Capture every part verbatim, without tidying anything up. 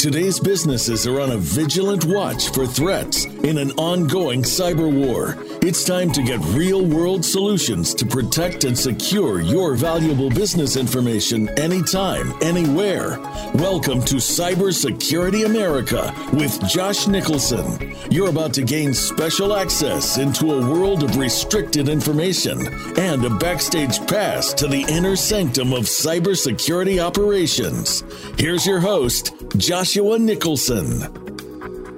Today's businesses are on a vigilant watch for threats in an ongoing cyber war. It's time to get real-world solutions to protect and secure your valuable business information anytime, anywhere. Welcome to Cybersecurity America with Josh Nicholson. You're about to gain special access into a world of restricted information and a backstage pass to the inner sanctum of cybersecurity operations. Here's your host, Joshua Nicholson.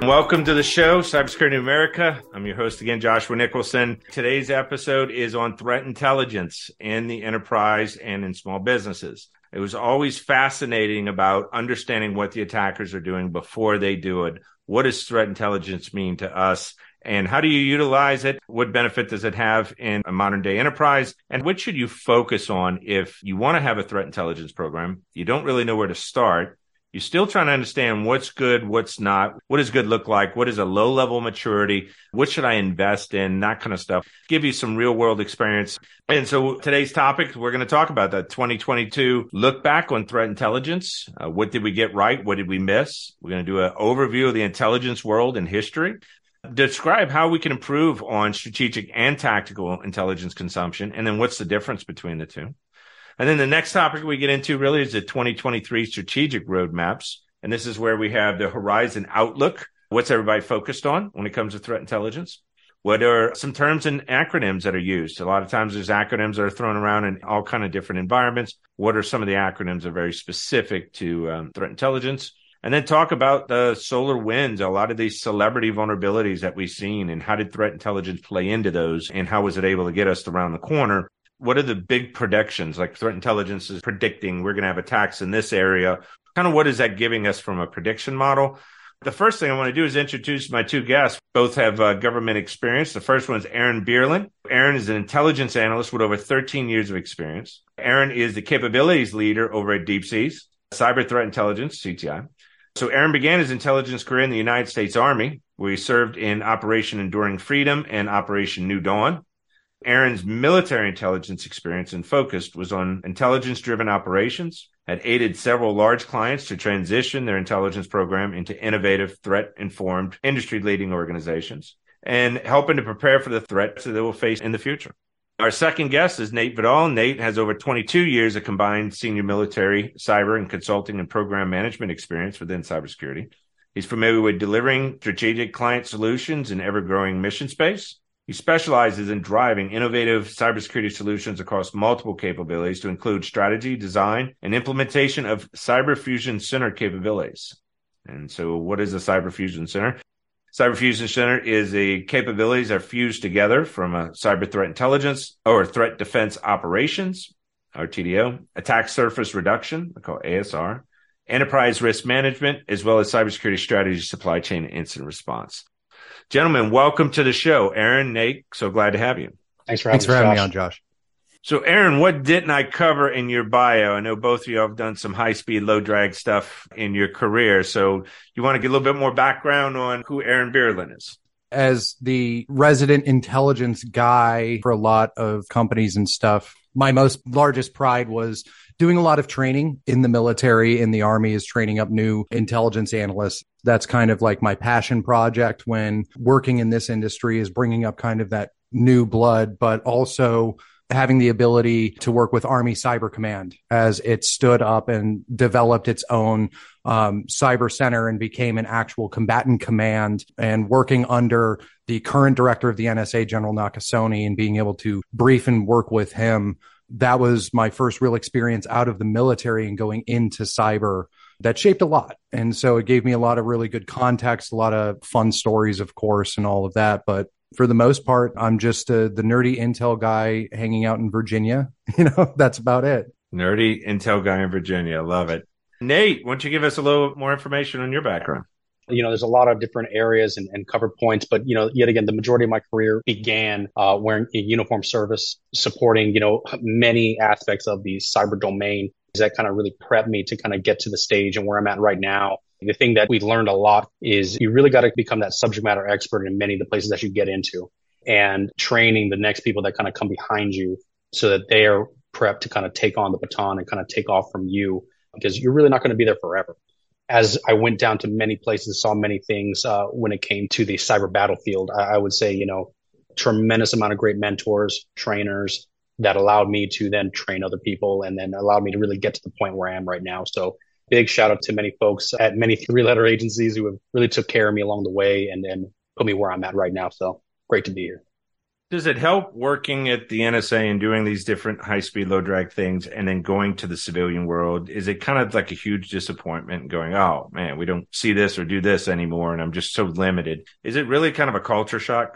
Welcome to the show, Cybersecurity America. I'm your host again, Joshua Nicholson. Today's episode is on threat intelligence in the enterprise and in small businesses. It was always fascinating about understanding what the attackers are doing before they do it. What does threat intelligence mean to us? And how do you utilize it? What benefit does it have in a modern day enterprise? And what should you focus on if you want to have a threat intelligence program? You don't really know where to start. You're still trying to understand what's good, what's not. What does good look like? What is a low level maturity? What should I invest in? That kind of stuff. Give you some real world experience. And so today's topic, we're going to talk about that twenty twenty-two look back on threat intelligence. Uh, what did we get right? What did we miss? We're going to do an overview of the intelligence world and history. Describe how we can improve on strategic and tactical intelligence consumption. And then what's the difference between the two? And then the next topic we get into really is the twenty twenty-three strategic roadmaps. And this is where we have the horizon outlook. What's everybody focused on when it comes to threat intelligence? What are some terms and acronyms that are used? A lot of times there's acronyms that are thrown around in all kinds of different environments. What are some of the acronyms that are very specific to um, threat intelligence? And then talk about the SolarWinds, a lot of these celebrity vulnerabilities that we've seen, and how did threat intelligence play into those, and how was it able to get us around the corner? What are the big predictions? Like threat intelligence is predicting we're going to have attacks in this area. Kind of what is that giving us from a prediction model? The first thing I want to do is introduce my two guests. Both have uh, government experience. The first one is Aaron Bierlin. Aaron is an intelligence analyst with over thirteen years of experience. Aaron is the capabilities leader over at Deep Seas, Cyber Threat Intelligence, C T I. So Aaron began his intelligence career in the United States Army, where he served in Operation Enduring Freedom and Operation New Dawn. Aaron's military intelligence experience and focus was on intelligence-driven operations, had aided several large clients to transition their intelligence program into innovative, threat-informed, industry-leading organizations, and helping to prepare for the threats that they will face in the future. Our second guest is Nate Vidal. Nate has over twenty-two years of combined senior military, cyber, and consulting and program management experience within cybersecurity. He's familiar with delivering strategic client solutions in ever-growing mission space. He specializes in driving innovative cybersecurity solutions across multiple capabilities to include strategy, design, and implementation of Cyber Fusion Center capabilities. And so what is a Cyber Fusion Center? Cyber Fusion Center is the capabilities that are fused together from a cyber threat intelligence or threat defense operations, or T D O, attack surface reduction, we call A S R, enterprise risk management, as well as cybersecurity strategy, supply chain, and incident response. Gentlemen, welcome to the show. Aaron, Nate, so glad to have you. Thanks for having, Thanks for having me on, Josh. So, Aaron, what didn't I cover in your bio? I know both of you have done some high-speed, low-drag stuff in your career. So you want to get a little bit more background on who Aaron Bierlin is? As the resident intelligence guy for a lot of companies and stuff, my most largest pride was doing a lot of training in the military, in the Army, is training up new intelligence analysts. That's kind of like my passion project when working in this industry, is bringing up kind of that new blood, but also having the ability to work with Army Cyber Command as it stood up and developed its own um, cyber center and became an actual combatant command, and working under the current director of the N S A, General Nakasone, and being able to brief and work with him. That was my first real experience out of the military and going into cyber. That shaped a lot. And so it gave me a lot of really good context, a lot of fun stories, of course, and all of that. But for the most part, I'm just a, the nerdy intel guy hanging out in Virginia. You know, that's about it. Nerdy intel guy in Virginia. Love it. Nate, why don't you give us a little more information on your background? You know, there's a lot of different areas and, and cover points, but, you know, yet again, the majority of my career began uh, wearing a uniform service, supporting, you know, many aspects of the cyber domain. That kind of really prepped me to kind of get to the stage and where I'm at right now. The thing that we learned a lot is you really got to become that subject matter expert in many of the places that you get into, and training the next people that kind of come behind you so that they are prepped to kind of take on the baton and kind of take off from you, because you're really not going to be there forever. as I went down to many places, saw many things uh, when it came to the cyber battlefield, I, I would say, you know, tremendous amount of great mentors, trainers that allowed me to then train other people and then allowed me to really get to the point where I am right now. So big shout out to many folks at many three-letter agencies who have really took care of me along the way and then put me where I'm at right now. So great to be here. Does it help working at the N S A and doing these different high-speed, low-drag things and then going to the civilian world? Is it kind of like a huge disappointment going, oh, man, we don't see this or do this anymore, and I'm just so limited? Is it really kind of a culture shock?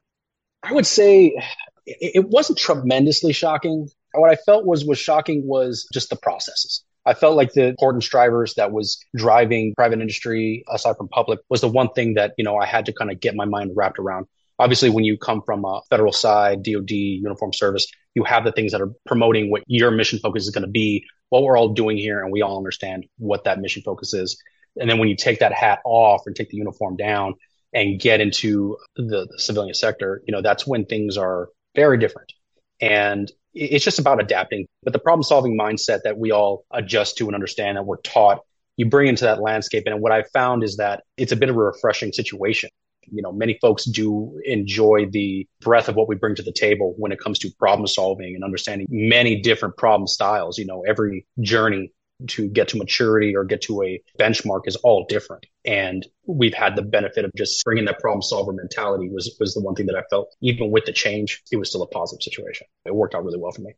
I would say it wasn't tremendously shocking. What I felt was was shocking was just the processes. I felt like the importance drivers that was driving private industry, aside from public, was the one thing that, you know, I had to kind of get my mind wrapped around. Obviously, when you come from a federal side, D O D, uniform service, you have the things that are promoting what your mission focus is going to be, what we're all doing here, and we all understand what that mission focus is. And then when you take that hat off and take the uniform down and get into the, the civilian sector, you know, that's when things are very different. And it's just about adapting. But the problem-solving mindset that we all adjust to and understand that we're taught, you bring into that landscape. And what I found is that it's a bit of a refreshing situation. You know, many folks do enjoy the breadth of what we bring to the table when it comes to problem solving and understanding many different problem styles. You know, every journey to get to maturity or get to a benchmark is all different. And we've had the benefit of just bringing that problem solver mentality was, was the one thing that I felt, even with the change, it was still a positive situation. It worked out really well for me.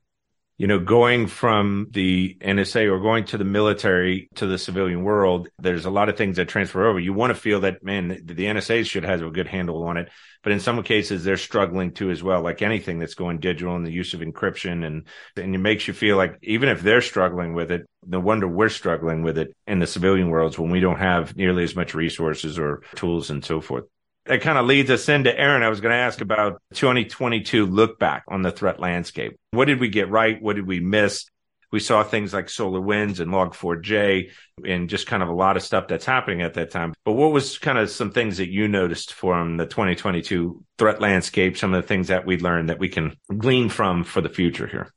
You know, going from the N S A or going to the military to the civilian world, there's a lot of things that transfer over. You want to feel that, man, the, the N S A should have a good handle on it. But in some cases, they're struggling too as well, like anything that's going digital and the use of encryption. And, and it makes you feel like even if they're struggling with it, no wonder we're struggling with it in the civilian worlds when we don't have nearly as much resources or tools and so forth. That kind of leads us into, Aaron, I was going to ask about twenty twenty-two look back on the threat landscape. What did we get right? What did we miss? We saw things like SolarWinds and log four j and just kind of a lot of stuff that's happening at that time. But what was kind of some things that you noticed from the twenty twenty-two threat landscape, some of the things that we learned that we can glean from for the future here?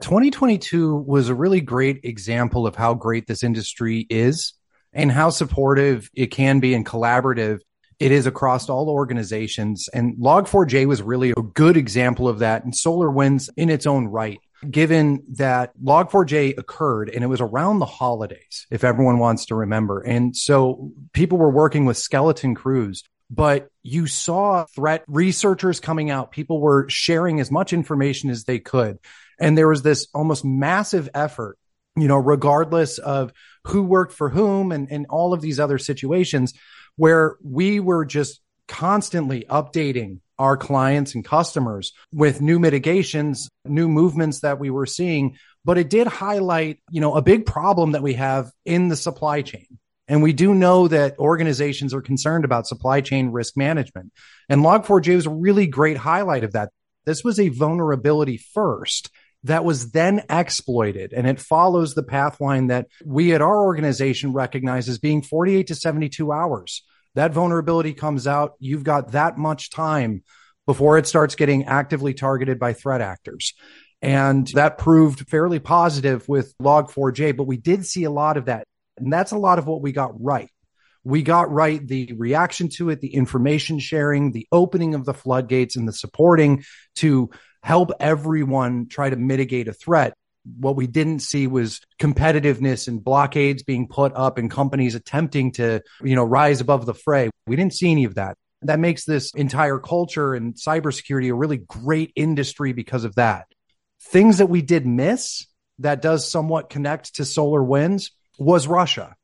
twenty twenty-two was a really great example of how great this industry is and how supportive it can be and collaborative it is across all organizations. And log four j was really a good example of that. And SolarWinds in its own right, given that log four j occurred and it was around the holidays, if everyone wants to remember. And so people were working with skeleton crews, but you saw threat researchers coming out. People were sharing as much information as they could. And there was this almost massive effort, you know, regardless of who worked for whom and, and all of these other situations, where we were just constantly updating our clients and customers with new mitigations, new movements that we were seeing. But it did highlight, you know, a big problem that we have in the supply chain. And we do know that organizations are concerned about supply chain risk management. And log four j was a really great highlight of that. This was a vulnerability first that was then exploited. And it follows the pathline that we at our organization recognize as being forty-eight to seventy-two hours. That vulnerability comes out. You've got that much time before it starts getting actively targeted by threat actors. And that proved fairly positive with log four j, but we did see a lot of that. And that's a lot of what we got right. We got right the reaction to it, the information sharing, the opening of the floodgates, and the supporting to help everyone try to mitigate a threat. What we didn't see was competitiveness and blockades being put up and companies attempting to, you know, rise above the fray. We didn't see any of that. That makes this entire culture and cybersecurity a really great industry because of that. Things that we did miss that does somewhat connect to SolarWinds was Russia.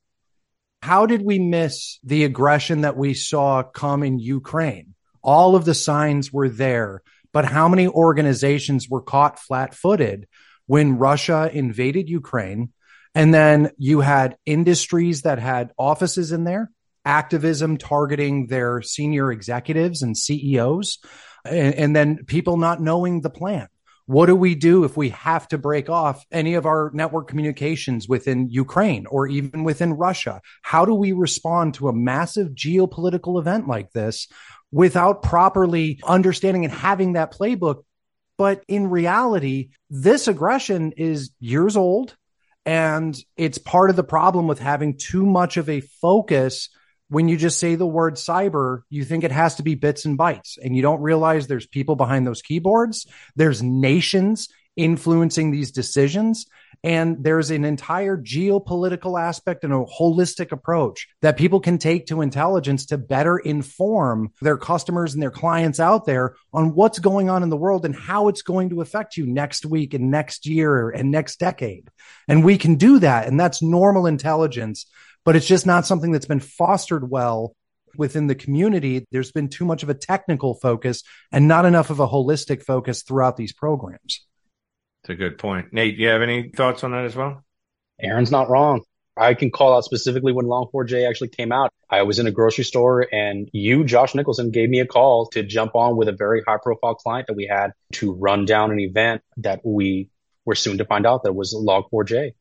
How did we miss the aggression that we saw come in Ukraine? All of the signs were there. But how many organizations were caught flat-footed when Russia invaded Ukraine? And then you had industries that had offices in there, activism targeting their senior executives and C E Os, and, and then people not knowing the plan. What do we do if we have to break off any of our network communications within Ukraine or even within Russia? How do we respond to a massive geopolitical event like this without properly understanding and having that playbook? But in reality, this aggression is years old And it's part of the problem with having too much of a focus. When you just say the word cyber, you think it has to be bits and bytes, and you don't realize there's people behind those keyboards. There's nations influencing these decisions. And there's an entire geopolitical aspect and a holistic approach that people can take to intelligence to better inform their customers and their clients out there on what's going on in the world and how it's going to affect you next week and next year and next decade. And we can do that. And that's normal intelligence, but it's just not something that's been fostered well within the community. There's been too much of a technical focus and not enough of a holistic focus throughout these programs. That's a good point. Nate, do you have any thoughts on that as well? Aaron's not wrong. I can call out specifically when Log four j actually came out. I was in a grocery store and you, Josh Nicholson, gave me a call to jump on with a very high profile client that we had to run down an event that we were soon to find out that was Log four j.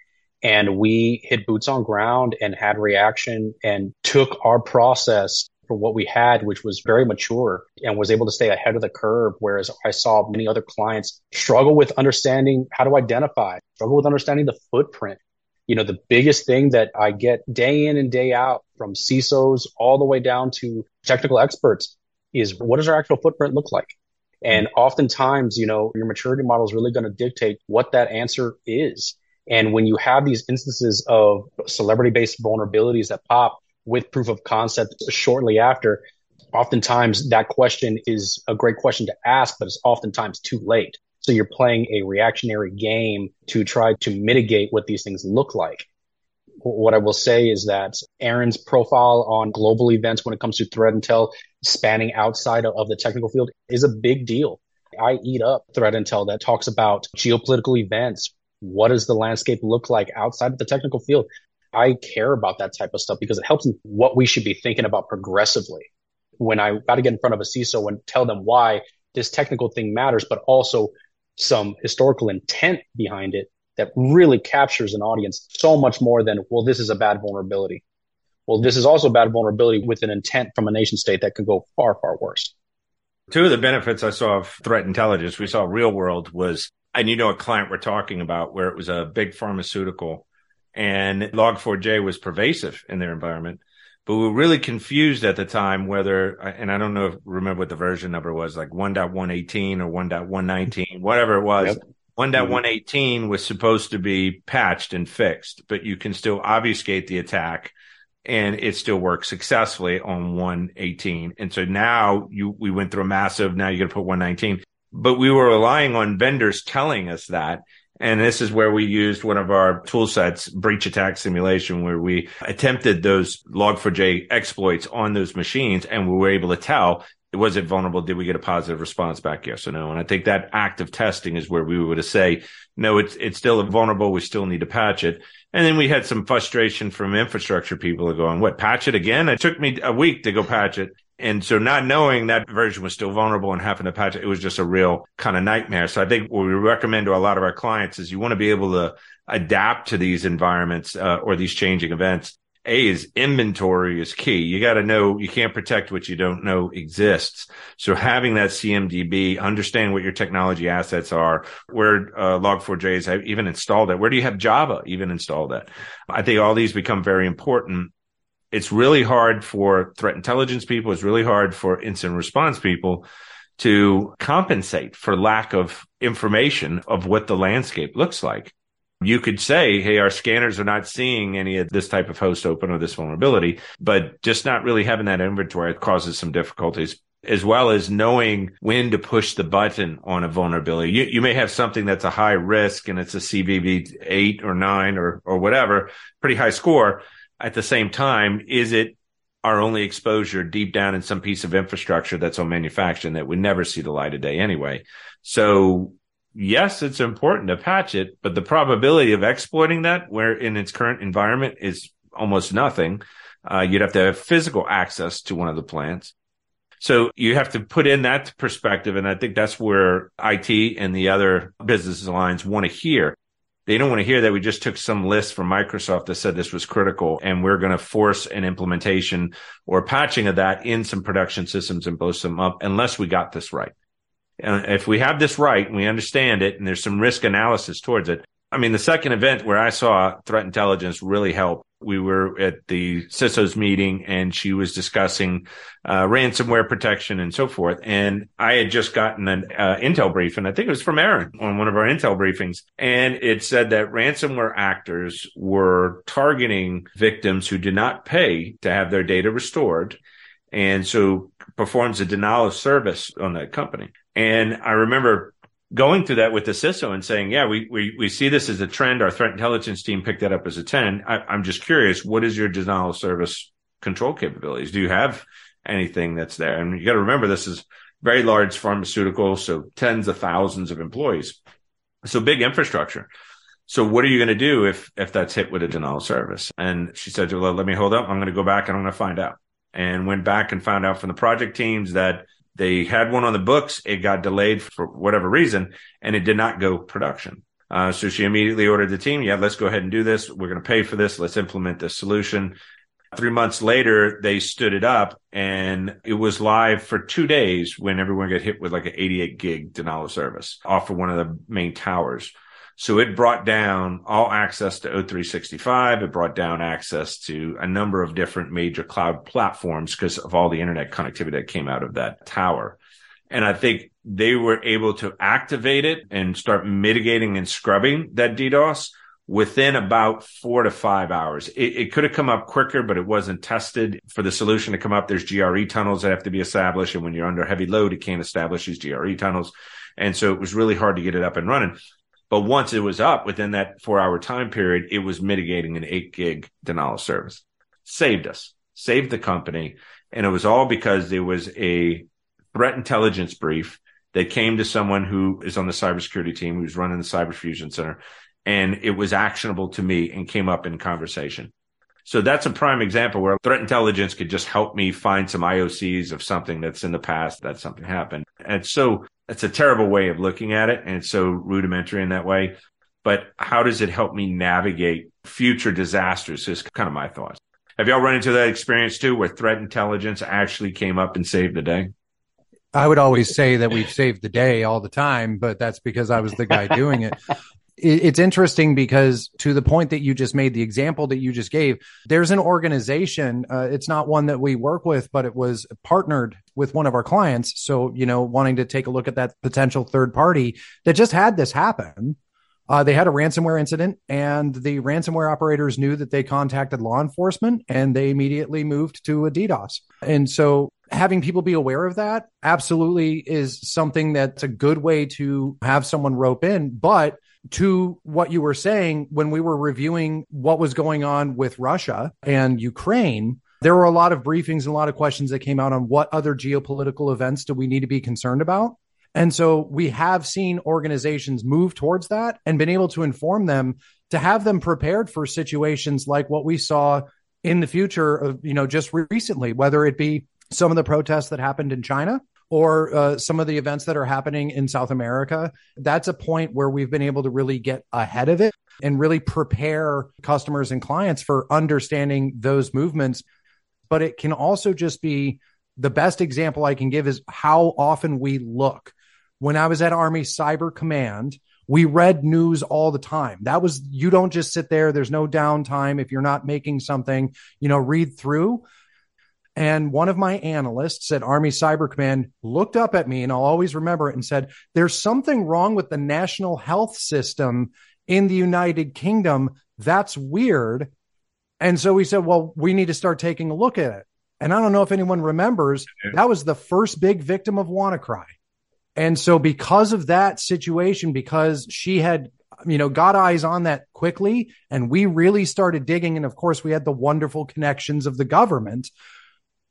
And we hit boots on ground and had reaction and took our process for what we had, which was very mature, and was able to stay ahead of the curve, whereas I saw many other clients struggle with understanding how to identify, struggle with understanding the footprint. You know, the biggest thing that I get day in and day out from C I S Os all the way down to technical experts is, what does our actual footprint look like? And oftentimes, you know, your maturity model is really going to dictate what that answer is. And when you have these instances of celebrity-based vulnerabilities that pop with proof of concept shortly after, oftentimes that question is a great question to ask, but it's oftentimes too late. So you're playing a reactionary game to try to mitigate what these things look like. What I will say is that Aaron's profile on global events when it comes to threat intel spanning outside of the technical field is a big deal. I eat up threat intel that talks about geopolitical events. What does the landscape look like outside of the technical field? I care about that type of stuff because it helps in what we should be thinking about progressively. When I got to get in front of a C I S O and tell them why this technical thing matters, but also some historical intent behind it that really captures an audience so much more than, well, this is a bad vulnerability. Well, this is also a bad vulnerability with an intent from a nation state that could go far, far worse. Two of the benefits I saw of threat intelligence, we saw real world was, and you know a client we're talking about where it was a big pharmaceutical, and Log four j was pervasive in their environment, but we were really confused at the time whether, and I don't know if, remember what the version number was, like one point one eighteen or one point one nineteen, whatever it was. Yep. one point one eighteen was supposed to be patched and fixed, but you can still obfuscate the attack and it still works successfully on one point one eighteen. And so now you, we went through a massive, now you got to put one point nineteen, but we were relying on vendors telling us that. And this is where we used one of our tool sets, breach attack simulation, where we attempted those Log four j exploits on those machines, and we were able to tell, was it vulnerable? Did we get a positive response back? Yes or no? And I think that active testing is where we would say, no, it's it's still vulnerable. We still need to patch it. And then we had some frustration from infrastructure people going, what, patch it again? It took me a week to go patch it. And so not knowing that version was still vulnerable and having to patch it, it was just a real kind of nightmare. So I think what we recommend to a lot of our clients is you want to be able to adapt to these environments uh, or these changing events. A is inventory is key. You got to know, you can't protect what you don't know exists. So having that C M D B, understand what your technology assets are, where uh, Log four j is even installed at, where do you have Java even installed at? I think all these become very important. It's really hard for threat intelligence people. It's really hard for incident response people to compensate for lack of information of what the landscape looks like. You could say, hey, our scanners are not seeing any of this type of host open or this vulnerability, but just not really having that inventory causes some difficulties, as well as knowing when to push the button on a vulnerability. You, you may have something that's a high risk and it's a C V V eight or nine or, or whatever, pretty high score. At the same time, is it our only exposure deep down in some piece of infrastructure that's on manufacturing that would never see the light of day anyway? So yes, it's important to patch it, but the probability of exploiting that where in its current environment is almost nothing. Uh, you'd have to have physical access to one of the plants. So you have to put in that perspective. And I think that's where I T and the other business lines want to hear. They don't want to hear that we just took some list from Microsoft that said this was critical, and we're going to force an implementation or patching of that in some production systems and blow some up unless we got this right. And if we have this right and we understand it and there's some risk analysis towards it, I mean, the second event where I saw threat intelligence really help, we were at the CISO's meeting and she was discussing uh, ransomware protection and so forth. And I had just gotten an uh, Intel brief, and I think it was from Aaron on one of our Intel briefings. And it said that ransomware actors were targeting victims who did not pay to have their data restored, and so performs a denial of service on that company. And I remember going through that with the CISO and saying, yeah, we, we, we see this as a trend. Our threat intelligence team picked that up as a ten. I, I'm just curious, what is your denial of service control capabilities? Do you have anything that's there? And you got to remember, this is very large pharmaceutical, so tens of thousands of employees. So big infrastructure. So what are you going to do if, if that's hit with a denial of service? And she said, well, let me hold up. I'm going to go back and I'm going to find out. And went back and found out from the project teams that they had one on the books. It got delayed for whatever reason, and it did not go production. Uh, so she immediately ordered the team, yeah, let's go ahead and do this. We're going to pay for this. Let's implement this solution. Three months later, they stood it up, and it was live for two days when everyone got hit with like an eighty-eight gig denial of service off of one of the main towers. So it brought down all access to O three sixty-five. It brought down access to a number of different major cloud platforms because of all the internet connectivity that came out of that tower. And I think they were able to activate it and start mitigating and scrubbing that DDoS within about four to five hours. It, it could have come up quicker, but it wasn't tested. For the solution to come up, there's G R E tunnels that have to be established. And when you're under heavy load, it can't establish these G R E tunnels. And so it was really hard to get it up and running. But once it was up within that four-hour time period, it was mitigating an eight-gig denial of service. Saved us, saved the company, and it was all because there was a threat intelligence brief that came to someone who is on the cybersecurity team, who's running the Cyber Fusion Center, and it was actionable to me and came up in conversation. So that's a prime example where threat intelligence could just help me find some I O Cs of something that's in the past, that something happened. And so that's a terrible way of looking at it, and it's so rudimentary in that way. But how does it help me navigate future disasters is kind of my thoughts. Have y'all run into that experience too, where threat intelligence actually came up and saved the day? I would always say that we've saved the day all the time, but that's because I was the guy doing it. It's interesting because to the point that you just made, the example that you just gave, there's an organization. Uh, it's not one that we work with, but it was partnered with one of our clients. So, you know, wanting to take a look at that potential third party that just had this happen. Uh, they had a ransomware incident, and the ransomware operators knew that they contacted law enforcement, and they immediately moved to a DDoS. And so having people be aware of that absolutely is something that's a good way to have someone rope in. But to what you were saying, when we were reviewing what was going on with Russia and Ukraine, there were a lot of briefings and a lot of questions that came out on what other geopolitical events do we need to be concerned about. And so we have seen organizations move towards that and been able to inform them to have them prepared for situations like what we saw in the future of, you know, just re- recently, whether it be some of the protests that happened in China or uh, some of the events that are happening in South America. That's a point where we've been able to really get ahead of it and really prepare customers and clients for understanding those movements. But it can also just be, the best example I can give is how often we look. When I was at Army Cyber Command, we read news all the time. That was, you don't just sit there. There's no downtime. If you're not making something, you know, read through. And one of my analysts at Army Cyber Command looked up at me, and I'll always remember it, and said, there's something wrong with the national health system in the United Kingdom. That's weird. And so we said, well, we need to start taking a look at it. And I don't know if anyone remembers, that was the first big victim of WannaCry. And so because of that situation, because she had, you know, got eyes on that quickly, and we really started digging. And of course, we had the wonderful connections of the government.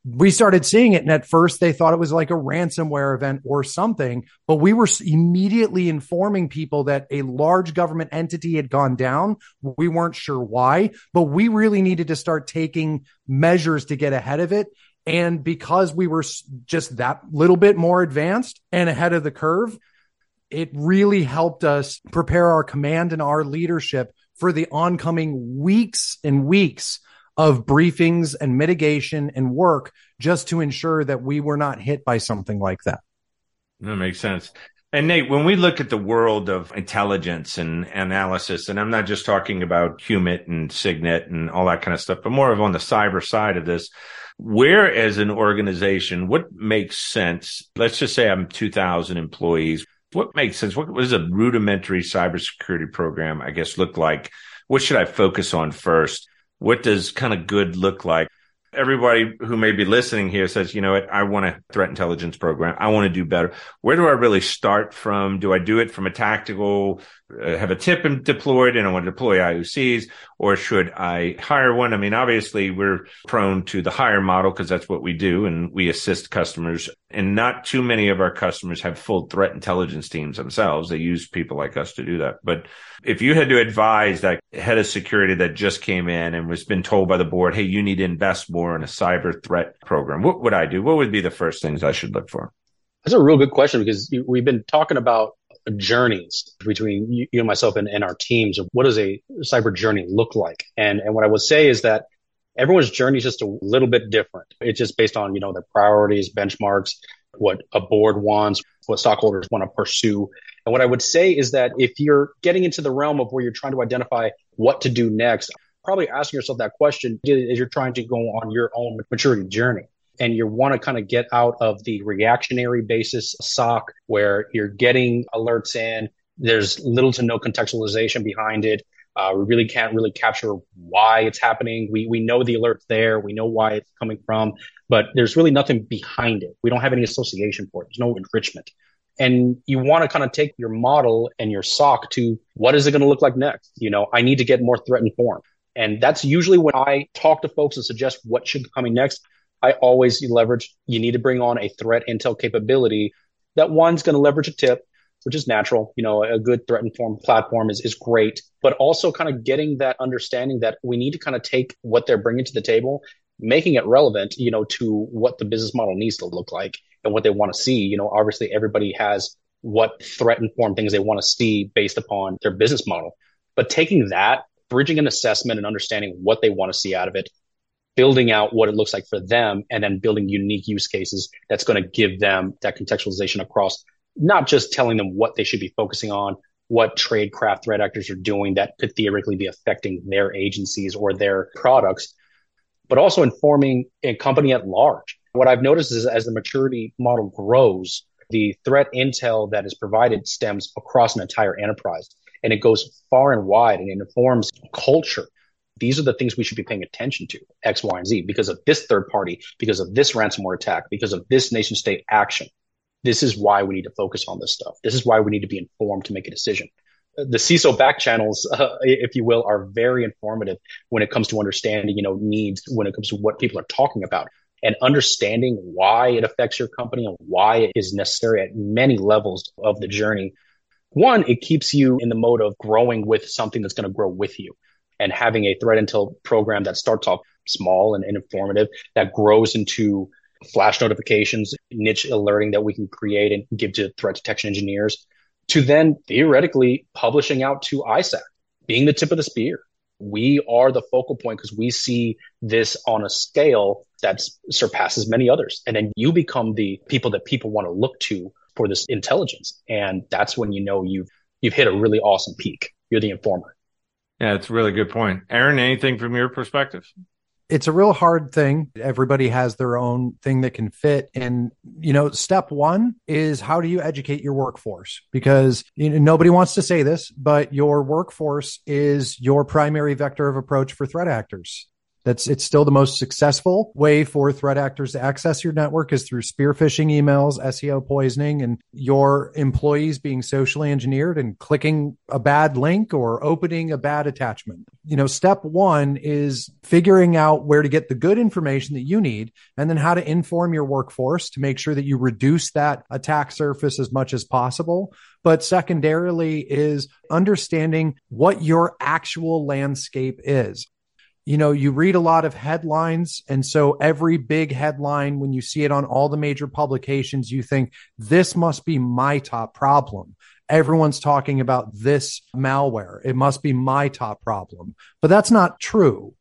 We started seeing it, and at first they thought it was like a ransomware event or something, but we were immediately informing people that a large government entity had gone down. We weren't sure why, but we really needed to start taking measures to get ahead of it. And because we were just that little bit more advanced and ahead of the curve, it really helped us prepare our command and our leadership for the oncoming weeks and weeks of briefings and mitigation and work, just to ensure that we were not hit by something like that. That makes sense. And Nate, when we look at the world of intelligence and analysis, and I'm not just talking about HUMINT and SIGINT and all that kind of stuff, but more of on the cyber side of this, where as an organization, what makes sense? Let's just say I'm two thousand employees. What makes sense? What does a rudimentary cybersecurity program, I guess, look like? What should I focus on first? What does kind of good look like? Everybody who may be listening here says, you know what, I want a threat intelligence program. I want to do better. Where do I really start from? Do I do it from a tactical, uh, have a TIP deployed and I want to deploy I O Cs, or should I hire one? I mean, obviously we're prone to the hire model because that's what we do and we assist customers, and not too many of our customers have full threat intelligence teams themselves. They use people like us to do that. But if you had to advise that head of security that just came in and was been told by the board, hey, you need to invest more More in a cyber threat program, what would I do? What would be the first things I should look for? That's a real good question, because we've been talking about journeys between you and myself and, and our teams. What does a cyber journey look like? And and what I would say is that everyone's journey is just a little bit different. It's just based on, you know, their priorities, benchmarks, what a board wants, what stockholders want to pursue. And what I would say is that if you're getting into the realm of where you're trying to identify what to do next, probably asking yourself that question as you're trying to go on your own maturity journey. And you want to kind of get out of the reactionary basis S O C, where you're getting alerts in, there's little to no contextualization behind it. Uh, we really can't really capture why it's happening. We we know the alert's there. We know why it's coming from, but there's really nothing behind it. We don't have any association for it. There's no enrichment. And you want to kind of take your model and your S O C to what is it going to look like next? You know, I need to get more threat informed. And that's usually when I talk to folks and suggest what should be coming next. I always leverage, you need to bring on a threat intel capability. That one's going to leverage a TIP, which is natural. You know, a good threat informed platform is, is great, but also kind of getting that understanding that we need to kind of take what they're bringing to the table, making it relevant, you know, to what the business model needs to look like and what they want to see. You know, obviously everybody has what threat informed things they want to see based upon their business model, but taking that, bridging an assessment and understanding what they want to see out of it, building out what it looks like for them, and then building unique use cases that's going to give them that contextualization across, not just telling them what they should be focusing on, what tradecraft threat actors are doing that could theoretically be affecting their agencies or their products, but also informing a company at large. What I've noticed is as the maturity model grows, the threat intel that is provided stems across an entire enterprise. And it goes far and wide, and it informs culture. These are the things we should be paying attention to, X, Y, and Z, because of this third party, because of this ransomware attack, because of this nation state action. This is why we need to focus on this stuff. This is why we need to be informed to make a decision. The C I S O back channels, uh, if you will, are very informative when it comes to understanding, you know, needs, when it comes to what people are talking about, and understanding why it affects your company and why it is necessary at many levels of the journey. One, it keeps you in the mode of growing with something that's going to grow with you, and having a threat intel program that starts off small and, and informative, that grows into flash notifications, niche alerting that we can create and give to threat detection engineers, to then theoretically publishing out to I S A C, being the tip of the spear. We are the focal point because we see this on a scale that surpasses many others. And then you become the people that people want to look to for this intelligence. And that's when you know you've you've hit a really awesome peak. You're the informer. Yeah, that's a really good point. Aaron, anything from your perspective? It's a real hard thing. Everybody has their own thing that can fit. And, you know, step one is how do you educate your workforce? Because, you know, nobody wants to say this, but your workforce is your primary vector of approach for threat actors. That's it's still the most successful way for threat actors to access your network is through spear phishing emails, S E O poisoning, and your employees being socially engineered and clicking a bad link or opening a bad attachment. You know, step one is figuring out where to get the good information that you need, and then how to inform your workforce to make sure that you reduce that attack surface as much as possible. But secondarily is understanding what your actual landscape is. You know, you read a lot of headlines. And so every big headline, when you see it on all the major publications, you think this must be my top problem. Everyone's talking about this malware. It must be my top problem. But that's not true.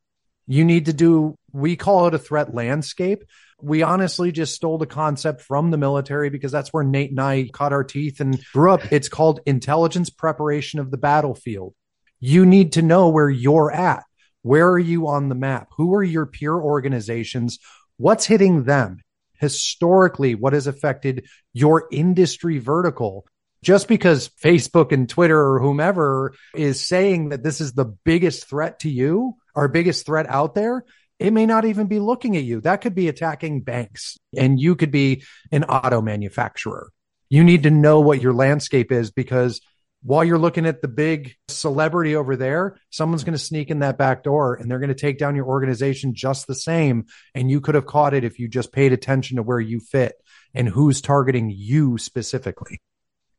You need to do We call it a threat landscape. We honestly just stole the concept from the military because that's where Nate and I caught our teeth and grew up. It's called intelligence preparation of the battlefield. You need to know where you're at. Where are you on the map? Who are your peer organizations? What's hitting them? Historically, what has affected your industry vertical? Just because Facebook and Twitter or whomever is saying that this is the biggest threat to you, our biggest threat out there, it may not even be looking at you. That could be attacking banks, and you could be an auto manufacturer. You need to know what your landscape is, because while you're looking at the big celebrity over there, someone's going to sneak in that back door and they're going to take down your organization just the same. And you could have caught it if you just paid attention to where you fit and who's targeting you specifically.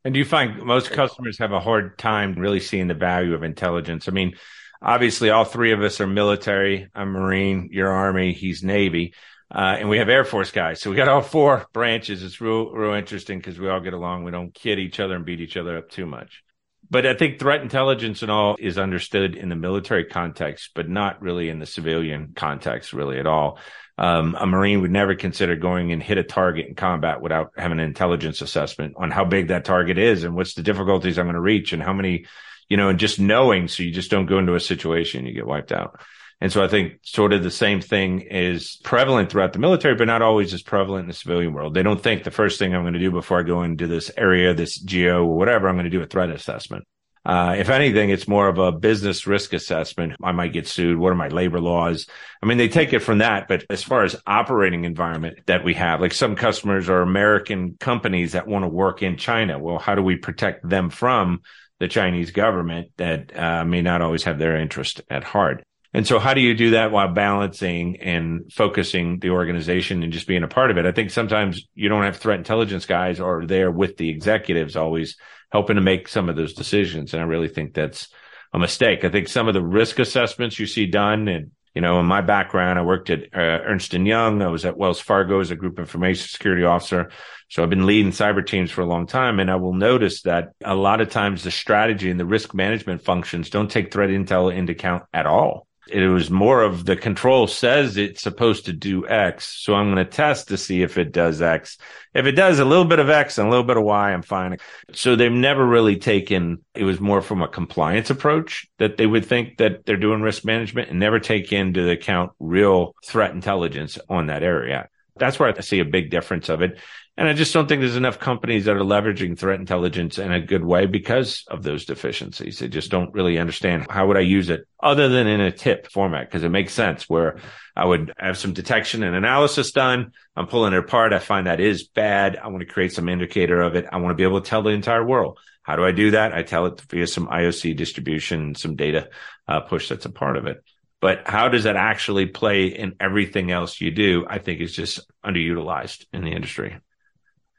And do you find most customers have a hard time really seeing the value of intelligence? I mean, obviously, all three of us are military. I'm Marine, you're Army, he's Navy, uh, and we have Air Force guys. So we got all four branches. It's real, real interesting because we all get along. We don't kid each other and beat each other up too much. But I think threat intelligence and all is understood in the military context, but not really in the civilian context really at all. Um, a Marine would never consider going and hit a target in combat without having an intelligence assessment on how big that target is and what's the difficulties I'm going to reach and how many, you know, and just knowing, so you just don't go into a situation, you get wiped out. And so I think sort of the same thing is prevalent throughout the military, but not always as prevalent in the civilian world. They don't think the first thing I'm going to do before I go into this area, this geo or whatever, I'm going to do a threat assessment. Uh, if anything, it's more of a business risk assessment. I might get sued. What are my labor laws? I mean, they take it from that. But as far as operating environment that we have, like some customers are American companies that want to work in China. Well, how do we protect them from the Chinese government that uh, may not always have their interest at heart? And so how do you do that while balancing and focusing the organization and just being a part of it? I think sometimes you don't have threat intelligence guys or there with the executives always helping to make some of those decisions. And I really think that's a mistake. I think some of the risk assessments you see done, and, you know, in my background, I worked at uh, Ernst and Young. I was at Wells Fargo as a group information security officer. So I've been leading cyber teams for a long time, and I will notice that a lot of times the strategy and the risk management functions don't take threat intel into account at all. It was more of the control says it's supposed to do X, so I'm going to test to see if it does X. If it does a little bit of X and a little bit of Y, I'm fine. So they've never really taken, it was more from a compliance approach that they would think that they're doing risk management and never take into account real threat intelligence on that area. That's where I see a big difference of it. And I just don't think there's enough companies that are leveraging threat intelligence in a good way because of those deficiencies. They just don't really understand how would I use it other than in a tip format, because it makes sense where I would have some detection and analysis done. I'm pulling it apart. I find that is bad. I want to create some indicator of it. I want to be able to tell the entire world. How do I do that? I tell it via some I O C distribution, some data uh, push that's a part of it. But how does that actually play in everything else you do? I think it's just underutilized in the industry.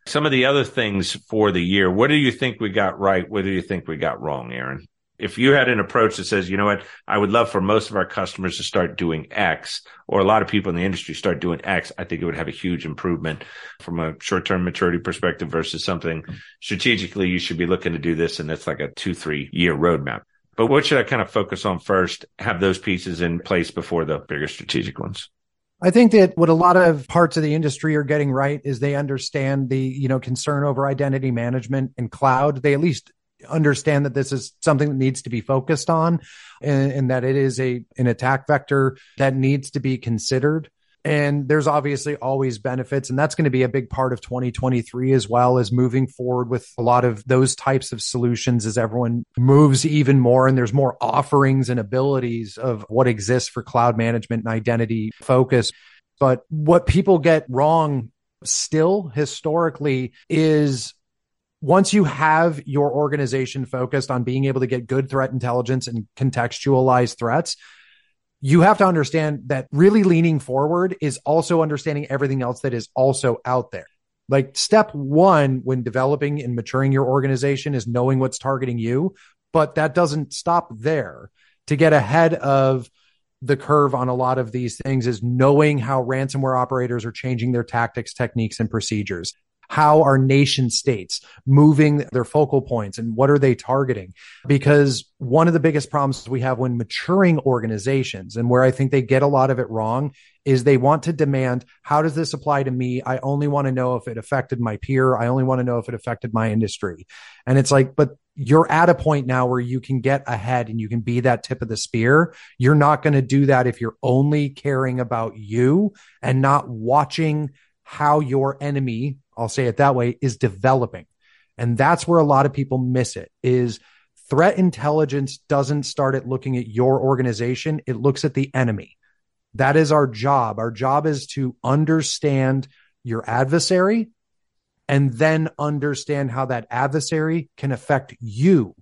Some of the other things for the year, what do you think we got right? What do you think we got wrong, Aaron? If you had an approach that says, you know what, I would love for most of our customers to start doing X, or a lot of people in the industry start doing X, I think it would have a huge improvement from a short-term maturity perspective versus something strategically you should be looking to do this. And that's like a two, three year roadmap. But what should I kind of focus on first, have those pieces in place before the bigger strategic ones? I think that what a lot of parts of the industry are getting right is they understand the, you know, concern over identity management and cloud. They at least understand that this is something that needs to be focused on, and, and that it is a an attack vector that needs to be considered. And there's obviously always benefits. And that's going to be a big part of twenty twenty-three as well, as moving forward with a lot of those types of solutions as everyone moves even more. And there's more offerings and abilities of what exists for cloud management and identity focus. But what people get wrong still historically is once you have your organization focused on being able to get good threat intelligence and contextualize threats, you have to understand that really leaning forward is also understanding everything else that is also out there. Like step one when developing and maturing your organization is knowing what's targeting you, but that doesn't stop there. To get ahead of the curve on a lot of these things is knowing how ransomware operators are changing their tactics, techniques, and procedures. How are nation states moving their focal points and what are they targeting? Because one of the biggest problems we have when maturing organizations, and where I think they get a lot of it wrong, is they want to demand, how does this apply to me? I only want to know if it affected my peer. I only want to know if it affected my industry. And it's like, but you're at a point now where you can get ahead and you can be that tip of the spear. You're not going to do that if you're only caring about you and not watching how your enemy, I'll say it that way, is developing. And that's where a lot of people miss it, is threat intelligence doesn't start at looking at your organization. It looks at the enemy. That is our job. Our job is to understand your adversary and then understand how that adversary can affect you.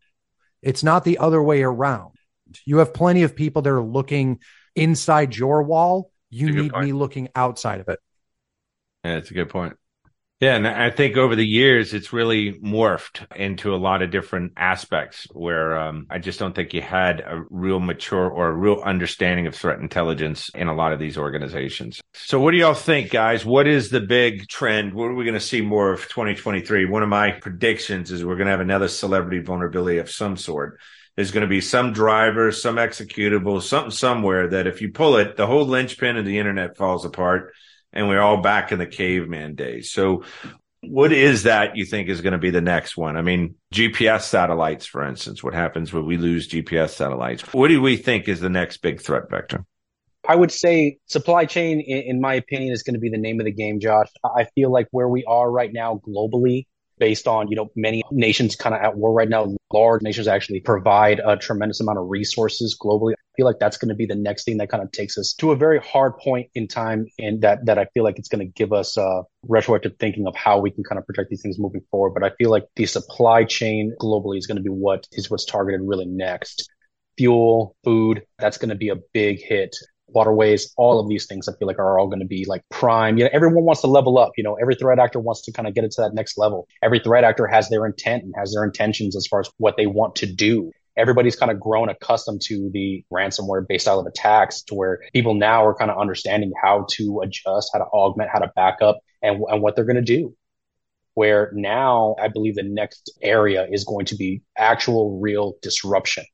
It's not the other way around. You have plenty of people that are looking inside your wall. You need me looking outside of it. Yeah, that's a good point. Yeah, and I think over the years, it's really morphed into a lot of different aspects where um, I just don't think you had a real mature or a real understanding of threat intelligence in a lot of these organizations. So what do y'all think, guys? What is the big trend? What are we going to see more of twenty twenty-three? One of my predictions is we're going to have another celebrity vulnerability of some sort. There's going to be some driver, some executable, something somewhere that if you pull it, the whole linchpin of the internet falls apart. And we're all back in the caveman days. So what is that you think is going to be the next one? I mean, G P S satellites, for instance, what happens when we lose G P S satellites? What do we think is the next big threat vector? I would say supply chain, in my opinion, is going to be the name of the game, Josh. I feel like where we are right now globally, based on, you know, many nations kind of at war right now, large nations actually provide a tremendous amount of resources globally. I feel like that's going to be the next thing that kind of takes us to a very hard point in time. And that, that I feel like it's going to give us a retroactive thinking of how we can kind of protect these things moving forward. But I feel like the supply chain globally is going to be what is what's targeted really next. Fuel, food, that's going to be a big hit. Waterways, all of these things I feel like are all going to be like prime. You know, everyone wants to level up. You know, every threat actor wants to kind of get it to that next level. Every threat actor has their intent and has their intentions as far as what they want to do. Everybody's kind of grown accustomed to the ransomware-based style of attacks, to where people now are kind of understanding how to adjust, how to augment, how to back up, and, and what they're going to do. Where now, I believe the next area is going to be actual real disruption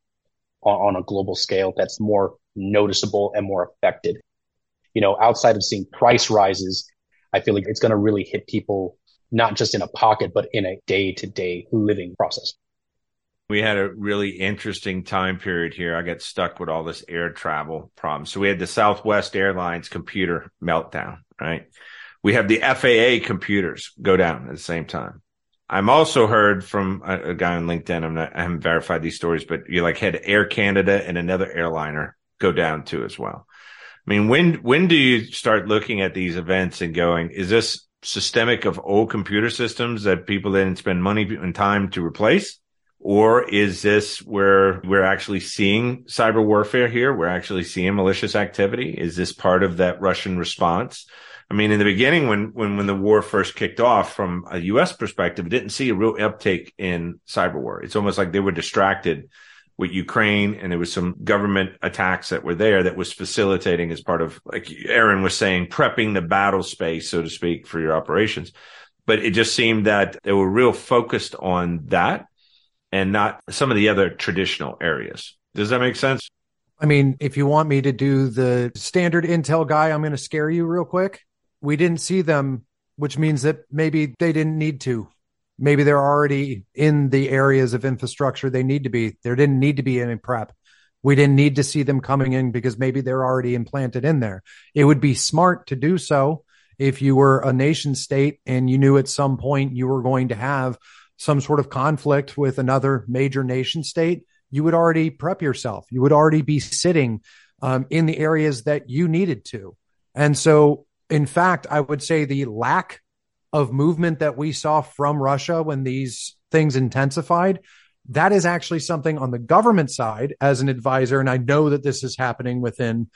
on, on a global scale that's more noticeable and more affected. You know, outside of seeing price rises, I feel like it's going to really hit people, not just in a pocket, but in a day-to-day living process. We had a really interesting time period here. I got stuck with all this air travel problem. So we had the Southwest Airlines computer meltdown, right? We have the F A A computers go down at the same time. I'm also heard from a, a guy on LinkedIn. I'm not, I haven't verified these stories, but you like had Air Canada and another airliner go down too as well. I mean, when when do you start looking at these events and going, is this systemic of old computer systems that people didn't spend money and time to replace? Or is this where we're actually seeing cyber warfare here? We're actually seeing malicious activity? Is this part of that Russian response? I mean, in the beginning, when when when the war first kicked off from a U S perspective, didn't see a real uptake in cyber war. It's almost like they were distracted with Ukraine, and there was some government attacks that were there that was facilitating as part of, like Aaron was saying, prepping the battle space, so to speak, for your operations. But it just seemed that they were real focused on that and not some of the other traditional areas. Does that make sense? I mean, if you want me to do the standard intel guy, I'm going to scare you real quick. We didn't see them, which means that maybe they didn't need to. Maybe they're already in the areas of infrastructure they need to be. There didn't need to be any prep. We didn't need to see them coming in because maybe they're already implanted in there. It would be smart to do so if you were a nation state and you knew at some point you were going to have some sort of conflict with another major nation state. You would already prep yourself. You would already be sitting um, in the areas that you needed to. And so, in fact, I would say the lack of movement that we saw from Russia when these things intensified, that is actually something on the government side as an advisor. And I know that this is happening within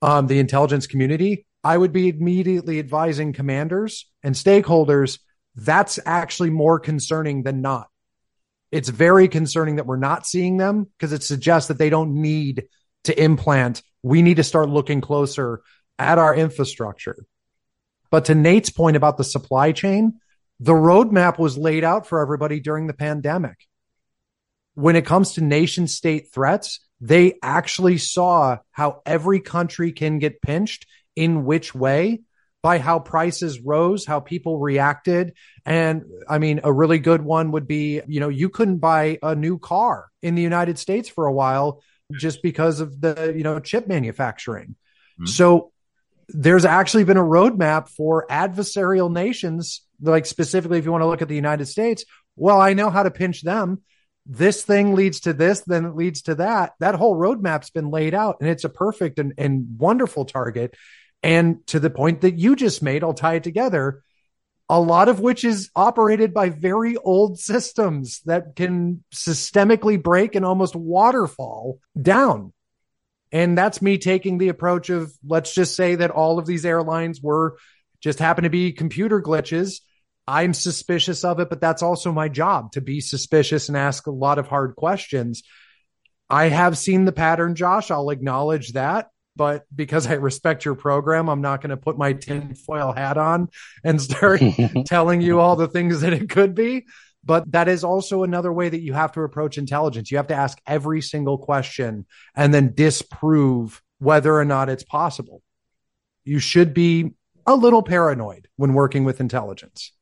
um, the intelligence community. I would be immediately advising commanders and stakeholders. That's actually more concerning than not. It's very concerning that we're not seeing them because it suggests that they don't need to implant. We need to start looking closer at our infrastructure. But to Nate's point about the supply chain, The roadmap was laid out for everybody during the pandemic. When it comes to nation state threats, they actually saw how every country can get pinched, in which way, by how prices rose, how people reacted. And I mean, a really good one would be, you know, you couldn't buy a new car in the United States for a while just because of the, you know, chip manufacturing. Mm-hmm. So there's actually been a roadmap for adversarial nations, like specifically if you want to look at the United States, well, I know how to pinch them. This thing leads to this, then it leads to that. That whole roadmap's been laid out, and it's a perfect and, and wonderful target. And to the point that you just made, I'll tie it together, a lot of which is operated by very old systems that can systemically break and almost waterfall down. And that's me taking the approach of, let's just say that all of these airlines were just happen to be computer glitches. I'm suspicious of it, but that's also my job, to be suspicious and ask a lot of hard questions. I have seen the pattern, Josh. I'll acknowledge that. But because I respect your program, I'm not going to put my tinfoil hat on and start telling you all the things that it could be. But that is also another way that you have to approach intelligence. You have to ask every single question and then disprove whether or not it's possible. You should be a little paranoid when working with intelligence.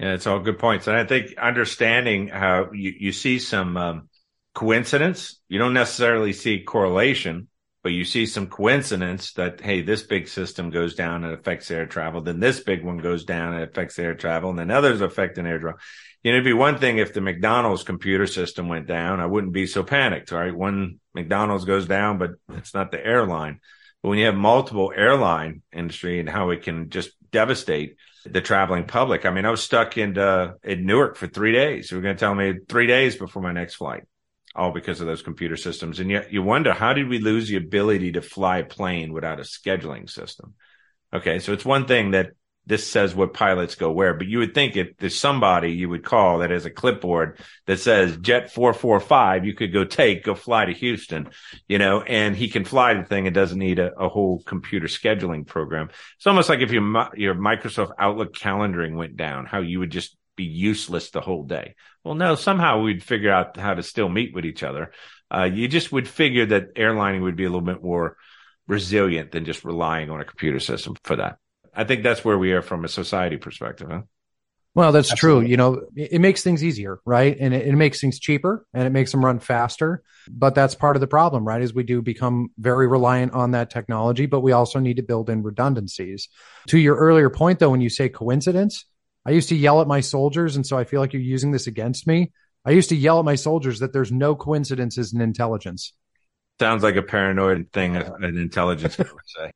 Yeah, it's all good points. And I think understanding how you, you see some um, coincidence, you don't necessarily see correlation, but you see some coincidence that, hey, this big system goes down and affects air travel. Then this big one goes down and affects air travel. And then others affect an air travel. You know, it'd be one thing if the McDonald's computer system went down, I wouldn't be so panicked, right? One McDonald's goes down, but it's not the airline. But when you have multiple airline industry and how it can just devastate the traveling public. I mean, I was stuck in uh, in Newark for three days. They were going to tell me three days before my next flight, all because of those computer systems. And yet you wonder, how did we lose the ability to fly a plane without a scheduling system? Okay, so it's one thing that this says what pilots go where, but you would think if there's somebody you would call that has a clipboard that says jet four forty-five, you could go take, go fly to Houston, you know, and he can fly the thing. It doesn't need a, a whole computer scheduling program. It's almost like if your, your Microsoft Outlook calendaring went down, how you would just be useless the whole day. Well, no, somehow we'd figure out how to still meet with each other. Uh, you just would figure that airlining would be a little bit more resilient than just relying on a computer system for that. I think that's where we are from a society perspective, huh? Well, that's Absolutely. True. You know, it makes things easier, right? And it, it makes things cheaper and it makes them run faster. But that's part of the problem, right? Is we do become very reliant on that technology, but we also need to build in redundancies. To your earlier point, though, when you say coincidence, I used to yell at my soldiers. And so I feel like you're using this against me. I used to yell at my soldiers that there's no coincidences in intelligence. Sounds like a paranoid thing an intelligence guy would say.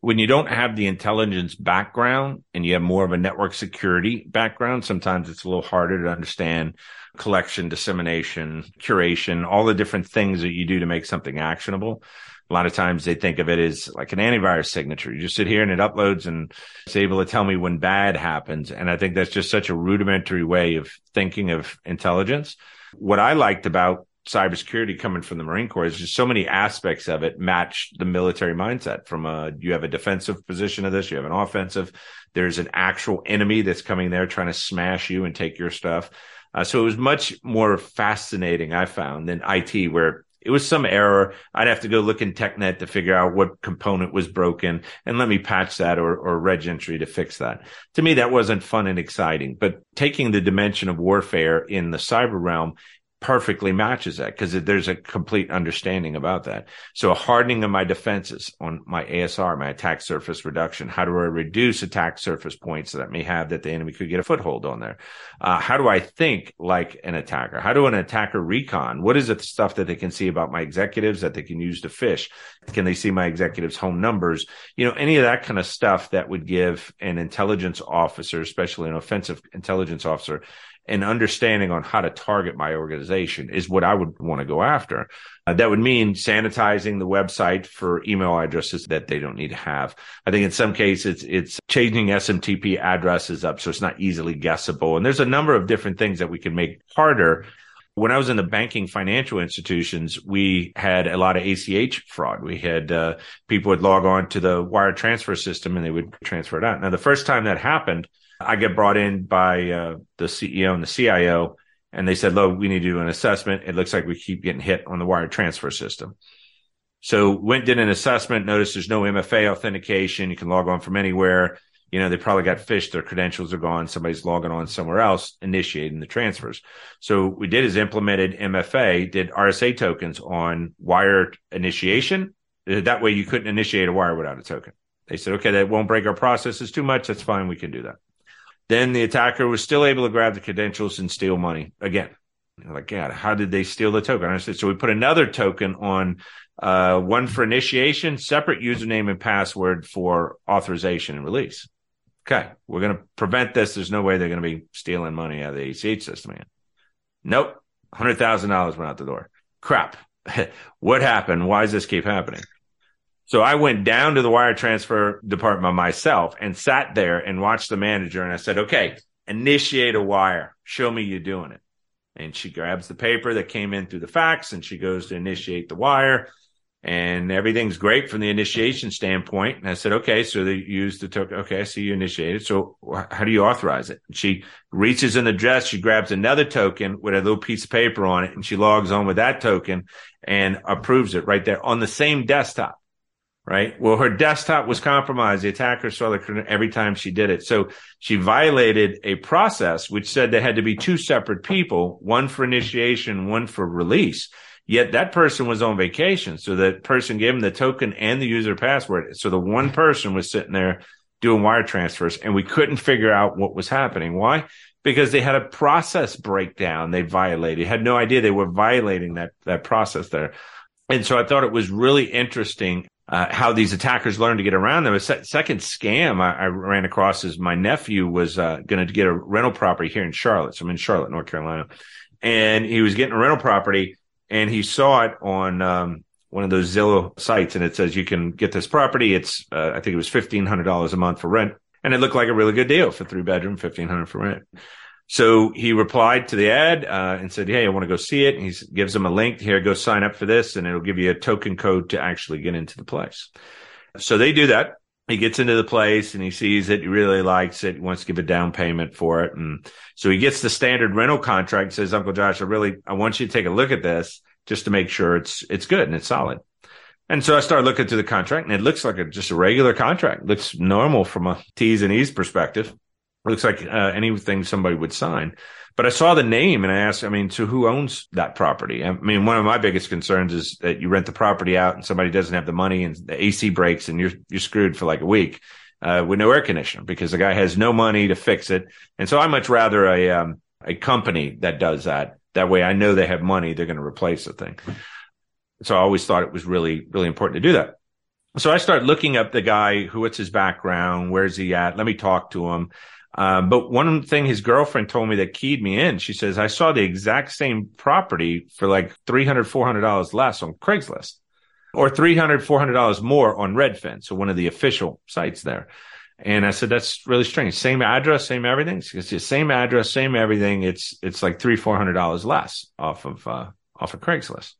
When you don't have the intelligence background and you have more of a network security background, sometimes it's a little harder to understand collection, dissemination, curation, all the different things that you do to make something actionable. A lot of times they think of it as like an antivirus signature. You just sit here and it uploads and it's able to tell me when bad happens. And I think that's just such a rudimentary way of thinking of intelligence. What I liked about cybersecurity coming from the Marine Corps is just so many aspects of it match the military mindset. From a, you have a defensive position of this, you have an offensive, there's an actual enemy that's coming there trying to smash you and take your stuff. Uh, so it was much more fascinating, I found, than I T, where it was some error. I'd have to go look in TechNet to figure out what component was broken and let me patch that or, or registry to fix that. To me, that wasn't fun and exciting, but taking the dimension of warfare in the cyber realm perfectly matches that, because there's a complete understanding about that. So a hardening of my defenses on my A S R, my attack surface reduction. How do I reduce attack surface points that may have that the enemy could get a foothold on there? Uh, how do I think like an attacker? How do an attacker recon? What is it, the stuff that they can see about my executives that they can use to fish? Can they see my executives' home numbers? You know, any of that kind of stuff that would give an intelligence officer, especially an offensive intelligence officer, an understanding on how to target my organization is what I would want to go after. Uh, that would mean sanitizing the website for email addresses that they don't need to have. I think in some cases, it's, it's changing S M T P addresses up so it's not easily guessable. And there's a number of different things that we can make harder. When I was in the banking financial institutions, we had a lot of A C H fraud. We had uh, people would log on to the wire transfer system and they would transfer it out. Now, the first time that happened, I get brought in by uh, the C E O and the C I O, and they said, look, we need to do an assessment. It looks like we keep getting hit on the wire transfer system. So went, did an assessment, noticed there's no M F A authentication. You can log on from anywhere. You know, they probably got fished. Their credentials are gone. Somebody's logging on somewhere else, initiating the transfers. So what we did is implemented M F A, did R S A tokens on wire initiation. That way you couldn't initiate a wire without a token. They said, okay, that won't break our processes too much. That's fine. We can do that. Then the attacker was still able to grab the credentials and steal money again. You're like, God, how did they steal the token? I said, so we put another token on, uh, one for initiation, separate username and password for authorization and release. Okay, we're going to prevent this. There's no way they're going to be stealing money out of the A C H system, man. Nope. one hundred thousand dollars went out the door. Crap. What happened? Why does this keep happening? So I went down to the wire transfer department myself and sat there and watched the manager. And I said, okay, initiate a wire. Show me you're doing it. And she grabs the paper that came in through the fax and she goes to initiate the wire. And everything's great from the initiation standpoint. And I said, okay, so they used the token. Okay, I see you initiated. So how do you authorize it? And she reaches in the dress. She grabs another token with a little piece of paper on it. And she logs on with that token and approves it right there on the same desktop. Right. Well, her desktop was compromised. The attacker saw the every time she did it. So she violated a process which said there had to be two separate people, one for initiation, one for release. Yet that person was on vacation. So that person gave him the token and the user password. So the one person was sitting there doing wire transfers, and we couldn't figure out what was happening. Why? Because they had a process breakdown. They violated, had no idea they were violating that, that process there. And so I thought it was really interesting. Uh, how these attackers learn to get around them. A se- second scam I, I ran across is my nephew was uh, going to get a rental property here in Charlotte. So I'm in Charlotte, North Carolina. And he was getting a rental property, and he saw it on um, one of those Zillow sites. And it says, you can get this property. It's, uh, I think it was fifteen hundred dollars a month for rent. And it looked like a really good deal for three bedroom, fifteen hundred dollars for rent. So he replied to the ad uh, and said, hey, I want to go see it. And he gives him a link here, go sign up for this, and it'll give you a token code to actually get into the place. So they do that. He gets into the place and he sees it. He really likes it. He wants to give a down payment for it. And so he gets the standard rental contract and says, Uncle Josh, I really, I want you to take a look at this just to make sure it's, it's good and it's solid. And so I started looking through the contract, and it looks like a, just a regular contract. It looks normal from a T's and E's perspective. Looks like uh, anything somebody would sign. But I saw the name and I asked, I mean, so who owns that property? I mean, one of my biggest concerns is that you rent the property out and somebody doesn't have the money and the A C breaks and you're you're screwed for like a week uh, with no air conditioner because the guy has no money to fix it. And so I much rather a um, a company that does that. That way I know they have money. They're going to replace the thing. So I always thought it was really, really important to do that. So I started looking up the guy, who, what's his background? Where's he at? Let me talk to him. Uh, but one thing his girlfriend told me that keyed me in, she says, I saw the exact same property for like three hundred, four hundred dollars less on Craigslist, or three hundred, four hundred dollars more on Redfin. So one of the official sites there. And I said, that's really strange. Same address, same everything. It's the same address, same everything. It's, it's like three hundred, four hundred dollars less off of, uh, off of Craigslist.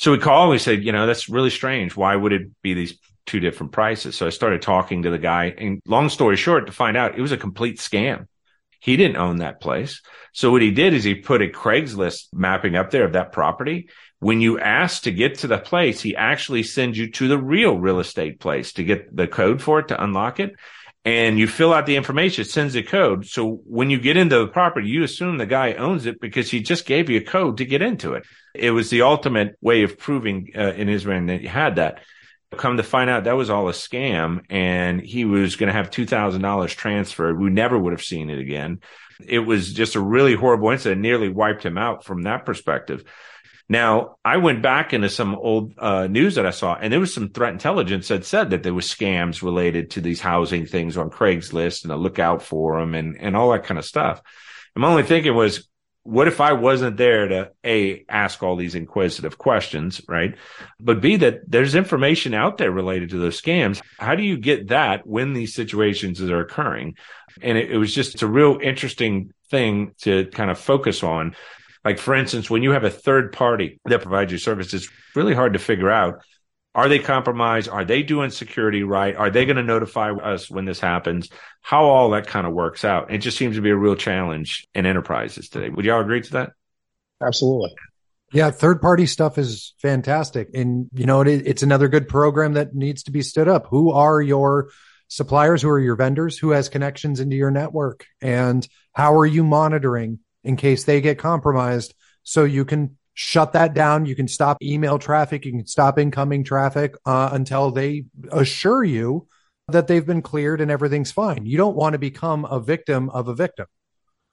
So we called, we said, you know, that's really strange. Why would it be these two different prices? So I started talking to the guy, and long story short, to find out it was a complete scam. He didn't own that place. So what he did is he put a Craigslist mapping up there of that property. When you ask to get to the place, he actually sends you to the real real estate place to get the code for it, to unlock it. And you fill out the information, it sends a code. So when you get into the property, you assume the guy owns it because he just gave you a code to get into it. It was the ultimate way of proving uh, in Israel that you had that. Come to find out that was all a scam, and he was going to have two thousand dollars transferred. We never would have seen it again. It was just a really horrible incident. Nearly wiped him out from that perspective. Now, I went back into some old uh, news that I saw, and there was some threat intelligence that said that there were scams related to these housing things on Craigslist and a lookout for them and, and all that kind of stuff. And my only thinking was, what if I wasn't there to A, ask all these inquisitive questions, right? But B, that there's information out there related to those scams. How do you get that when these situations are occurring? And it, it was just a real interesting thing to kind of focus on. Like, for instance, when you have a third party that provides you services, it's really hard to figure out Are they compromised? Are they doing security right? Are they going to notify us when this happens? How all that kind of works out. It just seems to be a real challenge in enterprises today. Would y'all agree to that? Absolutely. Yeah, third-party stuff is fantastic. And, you know, it, it's another good program that needs to be stood up. Who are your suppliers? Who are your vendors? Who has connections into your network? And how are you monitoring in case they get compromised so you can shut that down? You can stop email traffic. You can stop incoming traffic uh, until they assure you that they've been cleared and everything's fine. You don't want to become a victim of a victim.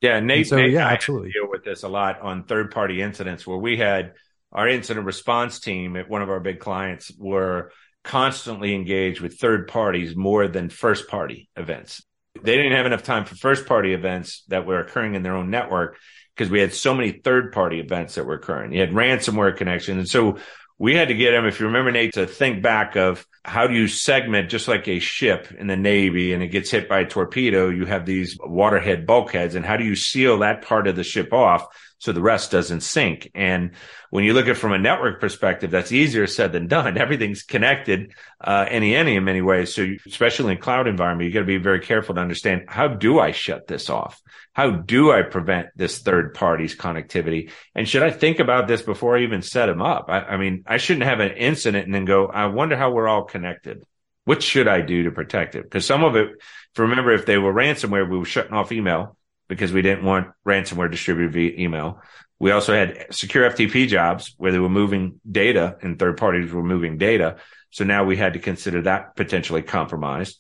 Yeah, Nate, so, Nate yeah, I absolutely. deal with this a lot on third-party incidents where we had our incident response team at one of our big clients were constantly engaged with third parties more than first-party events. They didn't have enough time for first-party events that were occurring in their own network because we had so many third-party events that were occurring. You had ransomware connections. And so we had to get them, if you remember, Nate, to think back of how do you segment, just like a ship in the Navy and it gets hit by a torpedo, you have these waterhead bulkheads, and how do you seal that part of the ship off so the rest doesn't sink? And when you look at it from a network perspective, that's easier said than done. Everything's connected, uh, any, any, in many ways. So you, especially in cloud environment, you got to be very careful to understand, how do I shut this off? How do I prevent this third party's connectivity? And should I think about this before I even set them up? I, I mean, I shouldn't have an incident and then go, I wonder how we're all connected. What should I do to protect it? Because some of it, if remember, if they were ransomware, we were shutting off email, because we didn't want ransomware distributed via email. We also had secure F T P jobs where they were moving data and third parties were moving data. So now we had to consider that potentially compromised.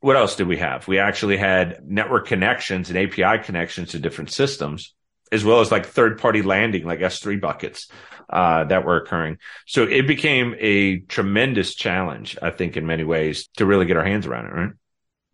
What else did we have? We actually had network connections and A P I connections to different systems, as well as like third-party landing, like S three buckets uh, that were occurring. So it became a tremendous challenge, I think, in many ways, to really get our hands around it, right?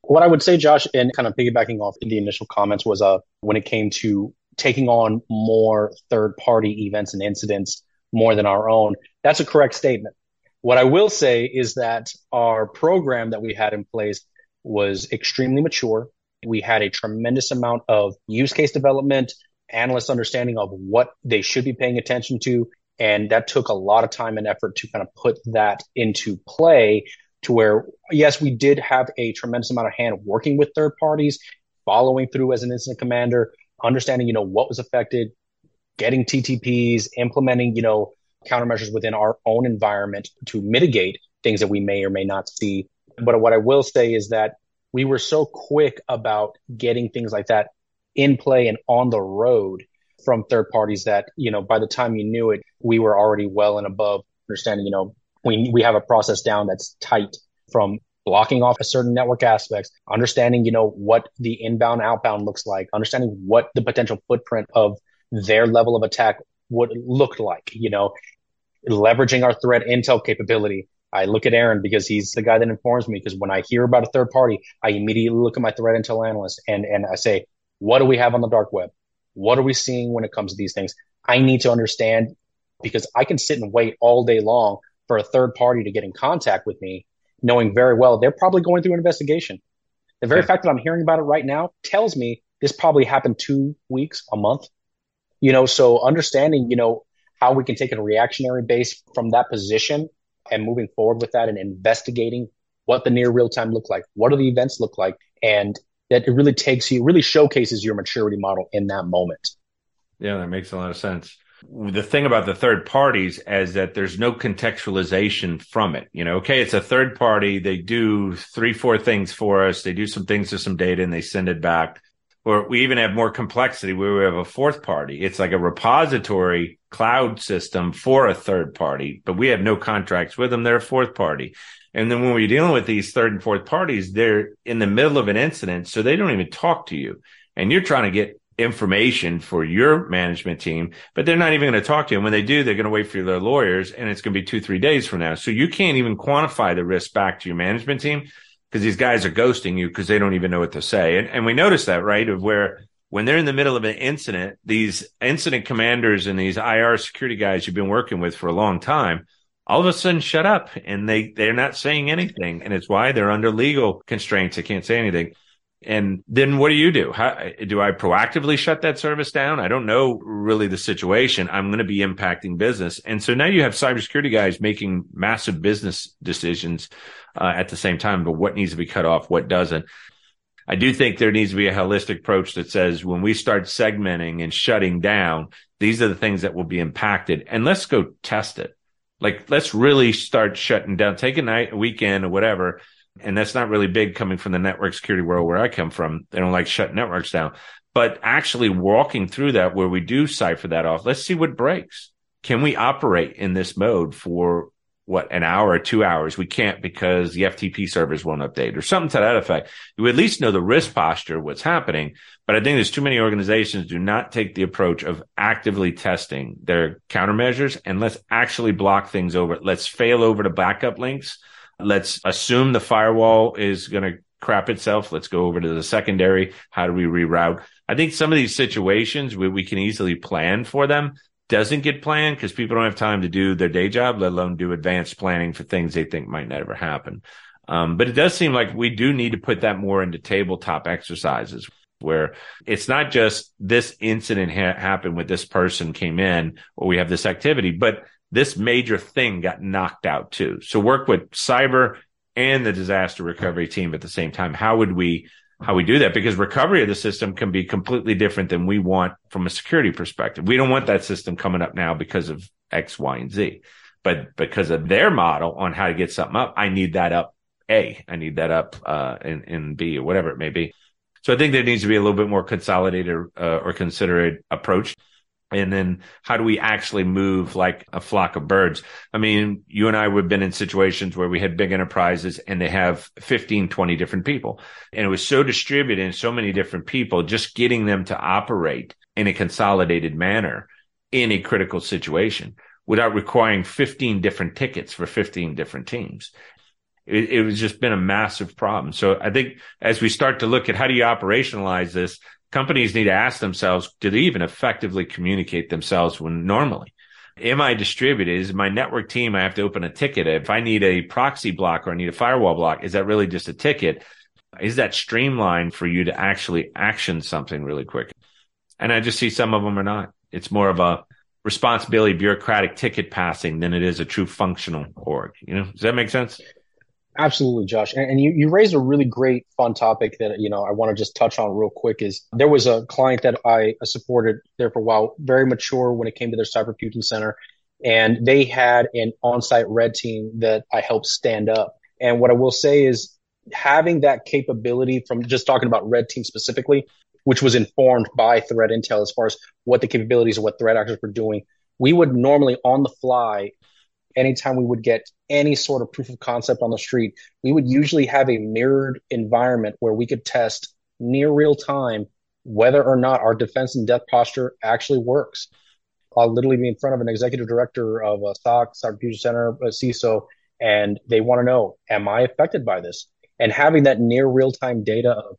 What I would say, Josh, and kind of piggybacking off the initial comments was uh, when it came to taking on more third-party events and incidents more than our own, that's a correct statement. What I will say is that our program that we had in place was extremely mature. We had a tremendous amount of use case development, analyst understanding of what they should be paying attention to, and that took a lot of time and effort to kind of put that into play. To where, yes, we did have a tremendous amount of hand working with third parties, following through as an incident commander, understanding, you know, what was affected, getting T T Ps, implementing, you know, countermeasures within our own environment to mitigate things that we may or may not see. But what I will say is that we were so quick about getting things like that in play and on the road from third parties that, you know, by the time you knew it, we were already well and above understanding, you know, We we have a process down that's tight from blocking off a certain network aspects, understanding, you know, what the inbound outbound looks like, understanding what the potential footprint of their level of attack would look like, you know, leveraging our threat intel capability. I look at Aaron because he's the guy that informs me, because when I hear about a third party, I immediately look at my threat intel analyst and, and I say, what do we have on the dark web? What are we seeing when it comes to these things? I need to understand, because I can sit and wait all day long for a third party to get in contact with me, knowing very well they're probably going through an investigation. The very yeah. fact that I'm hearing about it right now tells me this probably happened two weeks, a month. You know, so understanding, you know, how we can take a reactionary base from that position and moving forward with that and investigating what the near real time look like, what do the events look like, and that it really takes you, really showcases your maturity model in that moment. Yeah, that makes a lot of sense. The thing about the third parties is that there's no contextualization from it. You know, okay, it's a third party. They do three, four things for us. They do some things to some data and they send it back. Or we even have more complexity where we have a fourth party. It's like a repository cloud system for a third party, but we have no contracts with them. They're a fourth party. And then when we're dealing with these third and fourth parties, they're in the middle of an incident, so they don't even talk to you. And you're trying to get information for your management team, but they're not even going to talk to you. And when they do, they're going to wait for their lawyers, and it's going to be two, three days from now. So you can't even quantify the risk back to your management team because these guys are ghosting you because they don't even know what to say. And, and we notice that, right, of where when they're in the middle of an incident, these incident commanders and these I R security guys you've been working with for a long time, all of a sudden shut up, and they, they're not saying anything. And it's why they're under legal constraints. They can't say anything. And then what do you do? How, do I proactively shut that service down? I don't know really the situation. I'm going to be impacting business. And so now you have cybersecurity guys making massive business decisions uh, at the same time, but what needs to be cut off, what doesn't. I do think there needs to be a holistic approach that says when we start segmenting and shutting down, these are the things that will be impacted. And let's go test it. Like, let's really start shutting down. Take a night, a weekend, or whatever. And that's not really big coming from the network security world where I come from. They don't like shutting networks down. But actually walking through that where we do cipher that off, let's see what breaks. Can we operate in this mode for, what, an hour or two hours? We can't because the F T P servers won't update or something to that effect. You at least know the risk posture, what's happening. But I think there's too many organizations do not take the approach of actively testing their countermeasures. And let's actually block things over. Let's fail over to backup links. Let's assume the firewall is going to crap itself. Let's go over to the secondary. How do we reroute? I think some of these situations where we can easily plan for them doesn't get planned because people don't have time to do their day job, let alone do advanced planning for things they think might never happen. Um, but it does seem like we do need to put that more into tabletop exercises where it's not just this incident ha- happened with this person came in or we have this activity, but this major thing got knocked out too. So work with cyber and the disaster recovery team at the same time. How would we, how we do that? Because recovery of the system can be completely different than we want from a security perspective. We don't want that system coming up now because of X, Y, and Z, but because of their model on how to get something up, I need that up A, I need that up uh, in, in B or whatever it may be. So I think there needs to be a little bit more consolidated uh, or considered approach. And then how do we actually move like a flock of birds? I mean, you and I have been in situations where we had big enterprises and they have fifteen, twenty different people. And it was so distributed and so many different people, just getting them to operate in a consolidated manner in a critical situation without requiring fifteen different tickets for fifteen different teams. It, it was just been a massive problem. So I think as we start to look at how do you operationalize this, companies need to ask themselves, do they even effectively communicate themselves when normally? Am I distributed? Is my network team, I have to open a ticket. If I need a proxy block or I need a firewall block, is that really just a ticket? Is that streamlined for you to actually action something really quick? And I just see some of them are not. It's more of a responsibility, bureaucratic ticket passing than it is a true functional org. You know, does that make sense? Absolutely, Josh. And, and you, you raised a really great fun topic that, you know, I want to just touch on real quick is there was a client that I supported there for a while, very mature when it came to their cyber fusion center. And they had an on-site red team that I helped stand up. And what I will say is having that capability from just talking about red team specifically, which was informed by threat intel as far as what the capabilities of what threat actors were doing, we would normally on the fly, anytime we would get any sort of proof of concept on the street, we would usually have a mirrored environment where we could test near real time whether or not our defense and death posture actually works. I'll literally be in front of an executive director of a S O C, Cyber Fusion Center, a C I S O, and they want to know, am I affected by this? And having that near real time data of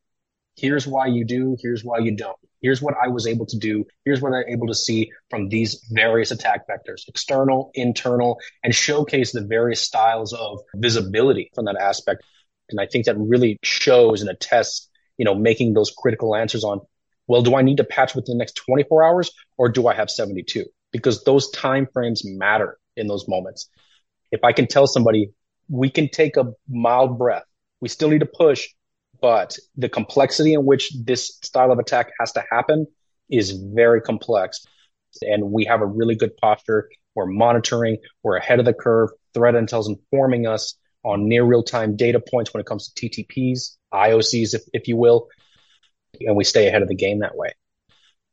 here's why you do, here's why you don't. Here's what I was able to do. Here's what I'm able to see from these various attack vectors, external, internal, and showcase the various styles of visibility from that aspect. And I think that really shows and attests, you know, making those critical answers on, well, do I need to patch within the next twenty-four hours or do I have seventy-two? Because those timeframes matter in those moments. If I can tell somebody, we can take a mild breath, we still need to push, but the complexity in which this style of attack has to happen is very complex. And we have a really good posture. We're monitoring. We're ahead of the curve. Threat intel is informing us on near real-time data points when it comes to T T Ps, I O Cs, if, if you will. And we stay ahead of the game that way,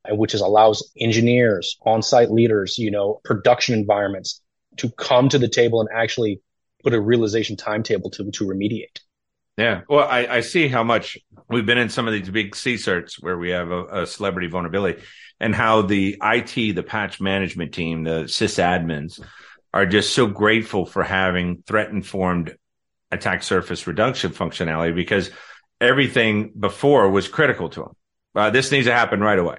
which is allows engineers, on-site leaders, you know, production environments to come to the table and actually put a realization timetable to, to remediate. Yeah. Well, I, I see how much we've been in some of these big C certs where we have a, a celebrity vulnerability and how the I T, the patch management team, the sysadmins are just so grateful for having threat-informed attack surface reduction functionality because everything before was critical to them. Uh, this needs to happen right away.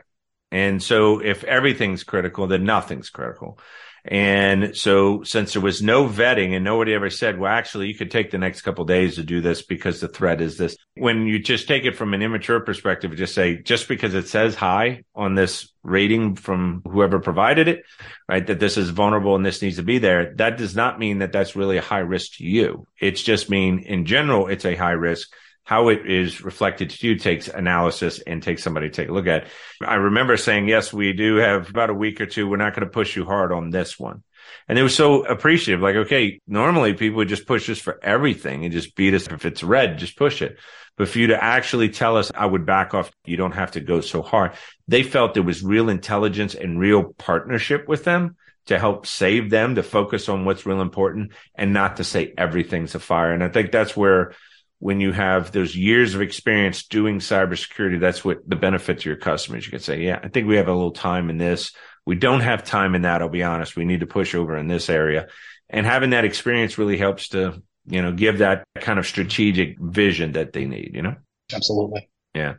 And so if everything's critical, then nothing's critical. And so since there was no vetting and nobody ever said, well, actually, you could take the next couple of days to do this because the threat is this. When you just take it from an immature perspective, just say, just because it says hi on this rating from whoever provided it, right, that this is vulnerable and this needs to be there, that does not mean that that's really a high risk to you. It's just mean in general, it's a high risk. How it is reflected to you takes analysis and takes somebody to take a look at. I remember saying, yes, we do have about a week or two. We're not going to push you hard on this one. And it was so appreciative. Like, okay, normally people would just push us for everything and just beat us. If it's red, just push it. But for you to actually tell us, I would back off. You don't have to go so hard. They felt there was real intelligence and real partnership with them to help save them, to focus on what's real important and not to say everything's a fire. And I think that's where, when you have those years of experience doing cybersecurity, that's what the benefit to your customers. You can say, yeah, I think we have a little time in this. We don't have time in that. I'll be honest. We need to push over in this area. And having that experience really helps to, you know, give that kind of strategic vision that they need, you know? Absolutely. Yeah.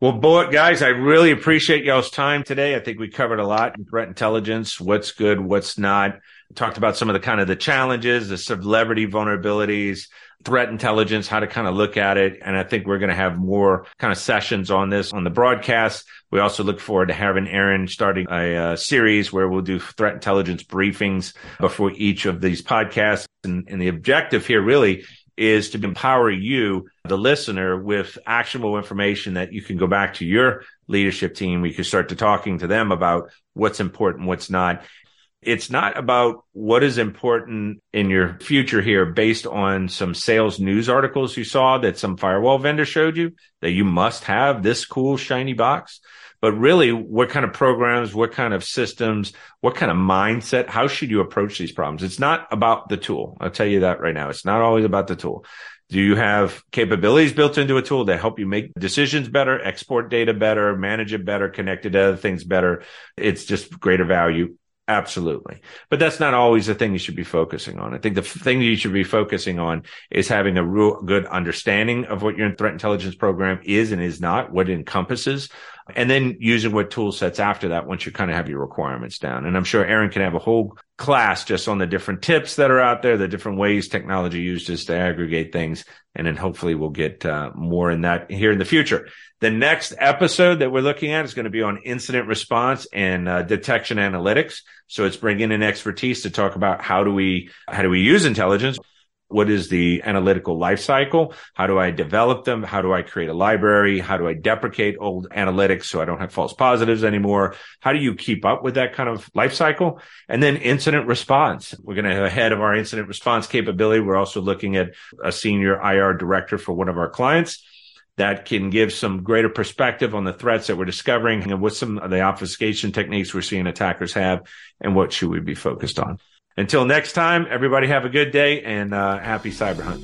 Well, boy, guys, I really appreciate y'all's time today. I think we covered a lot in threat intelligence, what's good, what's not. We talked about some of the kind of the challenges, the celebrity vulnerabilities, threat intelligence, how to kind of look at it. And I think we're going to have more kind of sessions on this on the broadcast. We also look forward to having Aaron starting a uh, series where we'll do threat intelligence briefings before each of these podcasts. And, and the objective here really is to empower you, the listener, with actionable information that you can go back to your leadership team. We can start to talking to them about what's important, what's not. It's not about what is important in your future here based on some sales news articles you saw that some firewall vendor showed you that you must have this cool shiny box. But really, what kind of programs, what kind of systems, what kind of mindset, how should you approach these problems? It's not about the tool. I'll tell you that right now. It's not always about the tool. Do you have capabilities built into a tool that help you make decisions better, export data better, manage it better, connect it to other things better? It's just greater value. Absolutely. But that's not always the thing you should be focusing on. I think the thing you should be focusing on is having a real good understanding of what your threat intelligence program is and is not, what it encompasses, and then using what tool sets after that once you kind of have your requirements down. And I'm sure Aaron can have a whole class just on the different tips that are out there, the different ways technology uses to aggregate things. And then hopefully we'll get uh, more in that here in the future. The next episode that we're looking at is going to be on incident response and uh, detection analytics. So it's bringing in expertise to talk about how do we, how do we use intelligence? What is the analytical life cycle? How do I develop them? How do I create a library? How do I deprecate old analytics so I don't have false positives anymore? How do you keep up with that kind of life cycle? And then incident response. We're going to have a head of our incident response capability. We're also looking at a senior I R director for one of our clients that can give some greater perspective on the threats that we're discovering and what some of the obfuscation techniques we're seeing attackers have and what should we be focused on. Until next time, everybody have a good day and uh, happy cyber hunt.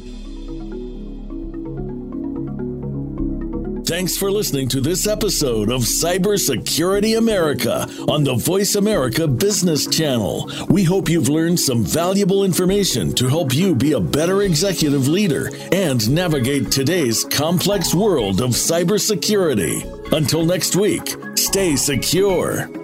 Thanks for listening to this episode of Cybersecurity America on the Voice America Business Channel. We hope you've learned some valuable information to help you be a better executive leader and navigate today's complex world of cybersecurity. Until next week, stay secure.